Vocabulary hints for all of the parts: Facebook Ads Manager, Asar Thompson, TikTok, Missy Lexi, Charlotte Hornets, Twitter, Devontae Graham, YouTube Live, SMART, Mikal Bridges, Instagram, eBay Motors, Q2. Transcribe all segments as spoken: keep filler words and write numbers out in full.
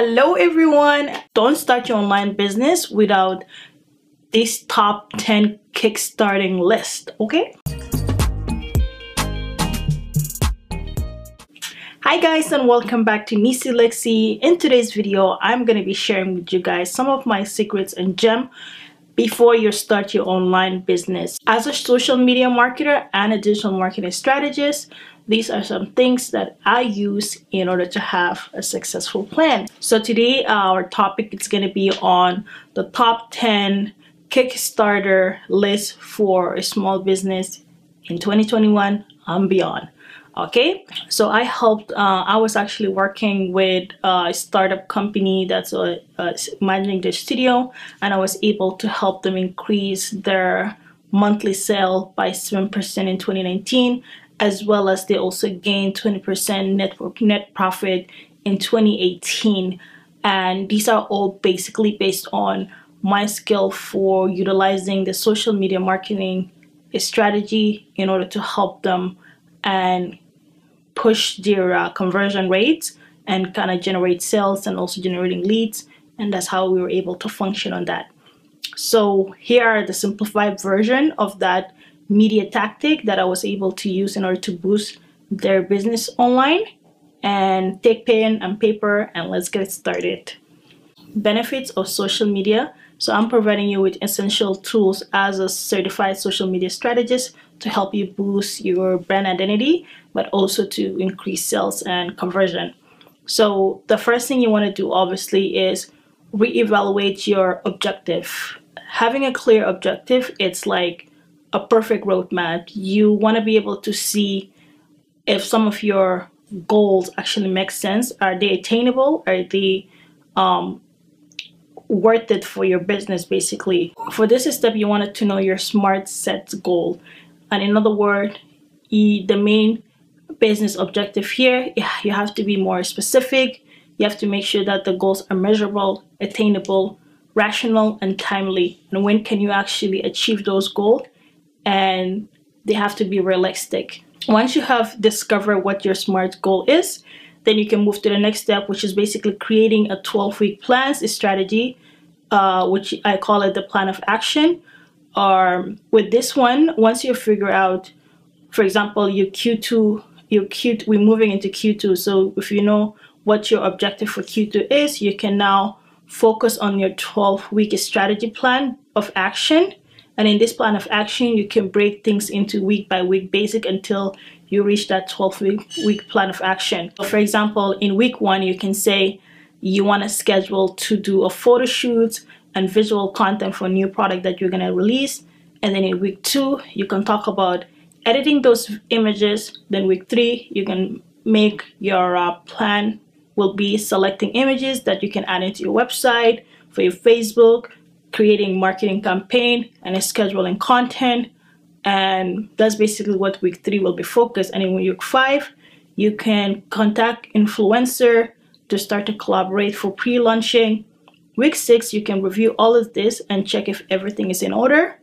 Hello everyone, don't start your online business without this top ten kickstarting list, okay? Hi guys and welcome back to Missy Lexi. In today's video, I'm gonna be sharing with you guys some of my secrets and gems before you start your online business. As a social media marketer and a digital marketing strategist, these are some things that I use in order to have a successful plan. So today our topic is going to be on the top ten Kickstarter list for a small business in twenty twenty-one and beyond. Okay, so I helped, uh, I was actually working with a startup company that's uh, uh, managing their studio, and I was able to help them increase their monthly sale by seven percent in twenty nineteen, as well as they also gained twenty percent net, net profit in twenty eighteen. And these are all basically based on my skill for utilizing the social media marketing strategy in order to help them and push their uh, conversion rates and kind of generate sales and also generating leads, and that's how we were able to function on that. So here are the simplified version of that media tactic that I was able to use in order to boost their business online. And take pen and paper and let's get started. Benefits of social media. So I'm providing you with essential tools as a certified social media strategist to help you boost your brand identity, but also to increase sales and conversion. So the first thing you want to do obviously is reevaluate your objective. Having a clear objective, it's like a perfect roadmap. You want to be able to see if some of your goals actually make sense. Are they attainable? Are they um, worth it for your business basically? For this step, you wanted to know your SMART set goal. And in other words, the main business objective here, you have to be more specific. You have to make sure that the goals are measurable, attainable, rational, and timely. And when can you actually achieve those goals? And they have to be realistic. Once you have discovered what your SMART goal is, then you can move to the next step, which is basically creating a twelve-week plan strategy, uh, which I call it the plan of action. Or with this one, once you figure out, for example, your Q two, your Q two, we're moving into Q two. So if you know what your objective for Q two is, you can now focus on your twelve-week strategy plan of action. And in this plan of action, you can break things into week by week basic until you reach that twelve-week plan of action. So for example, in week one, you can say you want to schedule to do a photo shoot and visual content for new product that you're going to release. And then in week two, you can talk about editing those images. Then week three, you can make your uh, plan will be selecting images that you can add into your website, for your Facebook, creating marketing campaign, and scheduling content. And that's basically what week three will be focused. And in week five, you can contact influencer to start to collaborate for pre-launching. Week six, you can review all of this and check if everything is in order.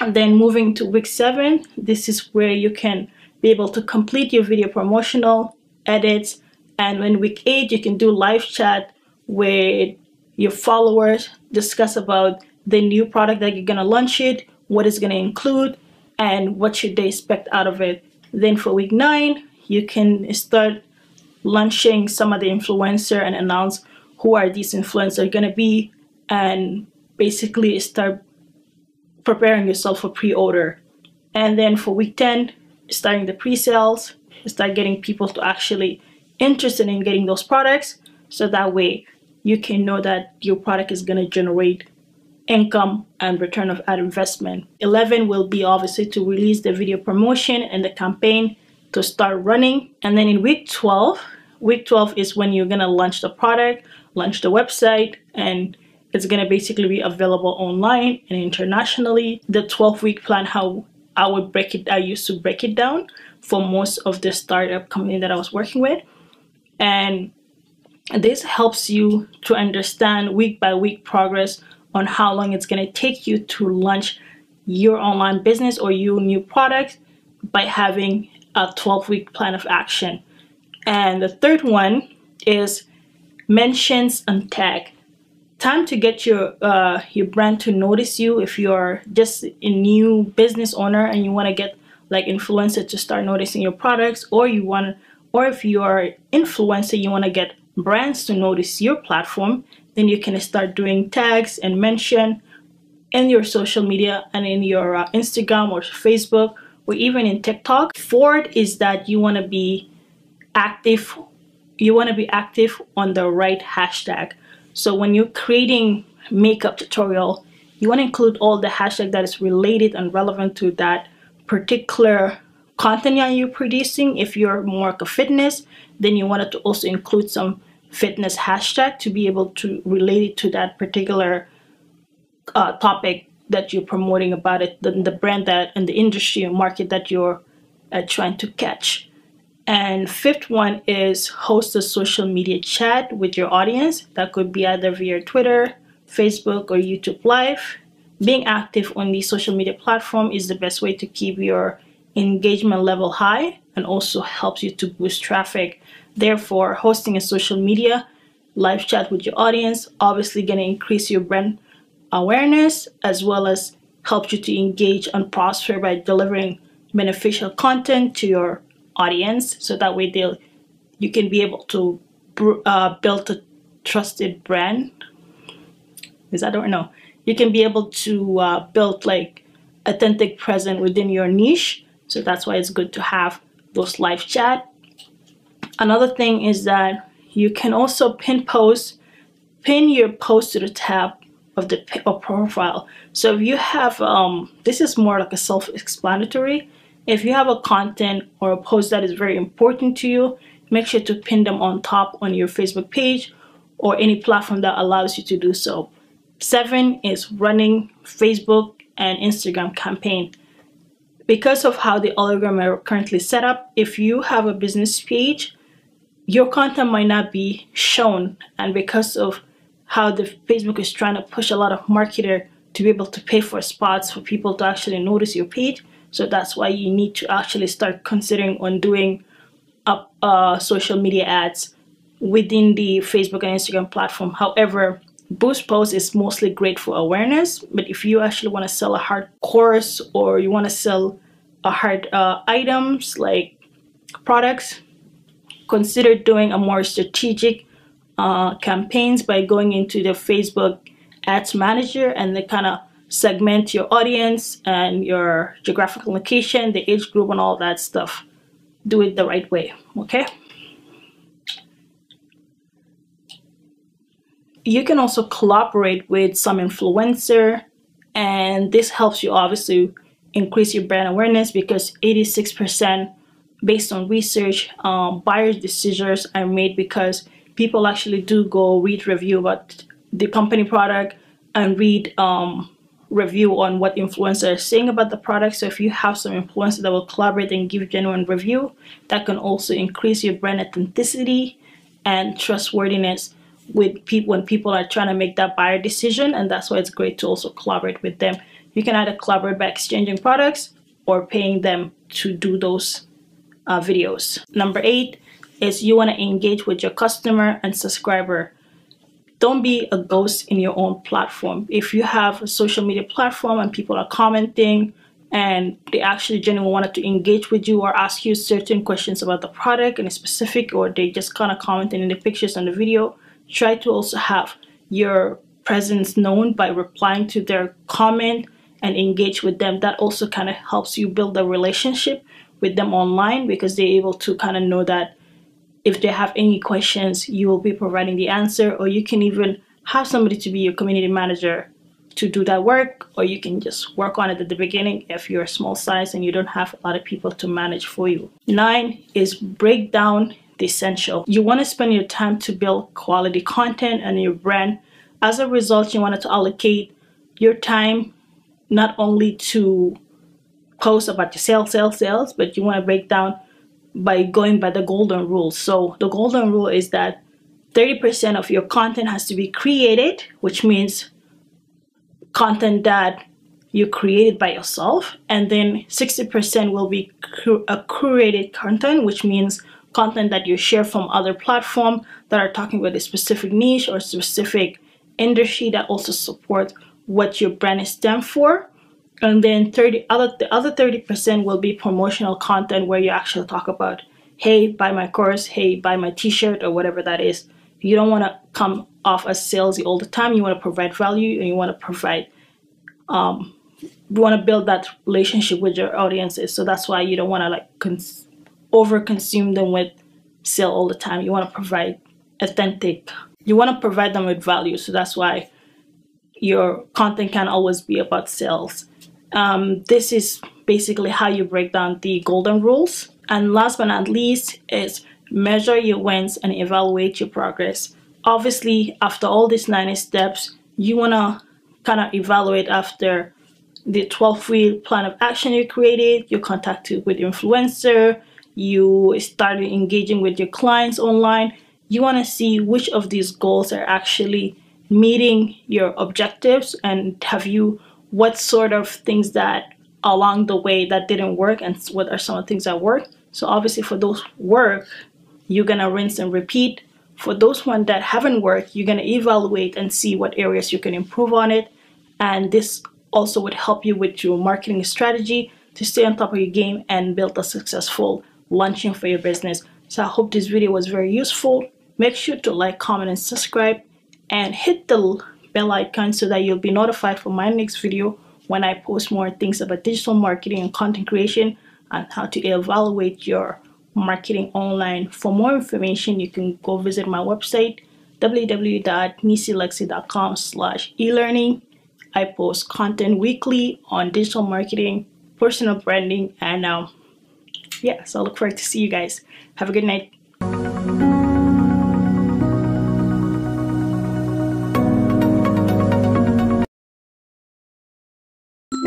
And then moving to week seven, this is where you can be able to complete your video promotional edits. And in week eight, you can do live chat with your followers, discuss about the new product that you're gonna launch it, what it's gonna include, and what should they expect out of it. Then for week nine, you can start launching some of the influencer and announce who are these influencers going to be, and basically start preparing yourself for pre-order. And then for week ten, starting the pre-sales, start getting people to actually interested in getting those products, so that way you can know that your product is going to generate income and return of ad investment. eleven will be obviously to release the video promotion and the campaign to start running. And then in week twelve, week twelve is when you're going to launch the product, launch the website, and it's going to basically be available online and internationally. The twelve-week plan, how I would break it, I used to break it down for most of the startup company that I was working with. And this helps you to understand week by week progress on how long it's going to take you to launch your online business or your new product by having a twelve-week plan of action. And the third one is mentions and tag. Time to get your uh, your brand to notice you. If you're just a new business owner and you want to get like influencer to start noticing your products, or you want, or if you are influencer, you want to get brands to notice your platform, then you can start doing tags and mention in your social media and in your uh, Instagram or Facebook or even in TikTok. Fourth is that you want to be active. You want to be active on the right hashtag. So when you're creating makeup tutorial, you want to include all the hashtag that is related and relevant to that particular content that you're producing. If you're more like a fitness, then you want to also include some fitness hashtag to be able to relate it to that particular uh, topic that you're promoting about it, the, the brand that and the industry and market that you're uh, trying to catch. And fifth one is host a social media chat with your audience. That could be either via Twitter, Facebook, or YouTube Live. Being active on the social media platform is the best way to keep your engagement level high and also helps you to boost traffic. Therefore, hosting a social media live chat with your audience obviously going to increase your brand awareness as well as help you to engage and prosper by delivering beneficial content to your audience, so that way they'll you can be able to uh, build a trusted brand. Is that or no? You can be able to uh, build like authentic presence within your niche. So that's why it's good to have those live chat. Another thing is that you can also pin post, pin your post to the tab of the of profile. So if you have um, this is more like a self-explanatory. If you have a content or a post that is very important to you, make sure to pin them on top on your Facebook page or any platform that allows you to do so. Seven is running Facebook and Instagram campaign. Because of how the algorithm are currently set up, if you have a business page, your content might not be shown. And because of how the Facebook is trying to push a lot of marketer to be able to pay for spots for people to actually notice your page, so that's why you need to actually start considering on doing up uh, social media ads within the Facebook and Instagram platform. However, boost post is mostly great for awareness, but if you actually want to sell a hard course or you want to sell a hard uh, items like products, consider doing a more strategic uh, campaigns by going into the Facebook Ads Manager and the kind of segment your audience and your geographical location, the age group, and all that stuff. Do it the right way, okay? You can also collaborate with some influencer, and this helps you obviously increase your brand awareness because eighty-six percent, based on research, um, buyers' decisions are made because people actually do go read review about the company product and read um, review on what influencers are saying about the product. So if you have some influencers that will collaborate and give genuine review, that can also increase your brand authenticity and trustworthiness with people when people are trying to make that buyer decision. And that's why it's great to also collaborate with them. You can either collaborate by exchanging products or paying them to do those uh, videos. Number eight is you want to engage with your customer and subscriber. Don't be a ghost in your own platform. If you have a social media platform and people are commenting and they actually genuinely wanted to engage with you or ask you certain questions about the product in a specific, or they just kind of commenting in the pictures and the video, try to also have your presence known by replying to their comment and engage with them. That also kind of helps you build a relationship with them online because they're able to kind of know that if they have any questions, you will be providing the answer, or you can even have somebody to be your community manager to do that work, or you can just work on it at the beginning if you're a small size and you don't have a lot of people to manage for you. Nine is break down the essential. You want to spend your time to build quality content and your brand. As a result, you wanted to allocate your time not only to post about your sales, sales, sales, but you want to break down by going by the golden rule. So the golden rule is that thirty percent of your content has to be created, which means content that you created by yourself, and then sixty percent will be cur- a curated content, which means content that you share from other platforms that are talking about a specific niche or specific industry that also supports what your brand is stand for. And then thirty other the other thirty percent will be promotional content where you actually talk about, hey, buy my course, hey, buy my t-shirt, or whatever that is. You don't want to come off as salesy all the time. You want to provide value, and you want to provide, um, you want to build that relationship with your audiences. So that's why you don't want to like cons over consume them with sale all the time. You want to provide authentic, you want to provide them with value. So that's why your content can always be about sales. Um, this is basically how you break down the golden rules. And last but not least is measure your wins and evaluate your progress. Obviously, after all these ninety steps, you want to kind of evaluate after the twelve-week plan of action you created, you contacted with influencer, you started engaging with your clients online. You want to see which of these goals are actually meeting your objectives, and have you, what sort of things that along the way that didn't work, and what are some of the things that worked. So obviously for those work, you're gonna rinse and repeat. For those ones that haven't worked, you're gonna evaluate and see what areas you can improve on it. And this also would help you with your marketing strategy to stay on top of your game and build a successful launching for your business. So I hope this video was very useful. Make sure to like, comment, and subscribe, and hit the bell icon so that you'll be notified for my next video when I post more things about digital marketing and content creation, and how to evaluate your marketing online. For more information, you can go visit my website, w w w dot missy lexi dot com slash e learning. I post content weekly on digital marketing, personal branding, and um, yeah, so I look forward to see you guys. Have a good night. We'll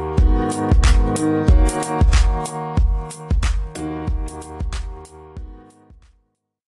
be right back.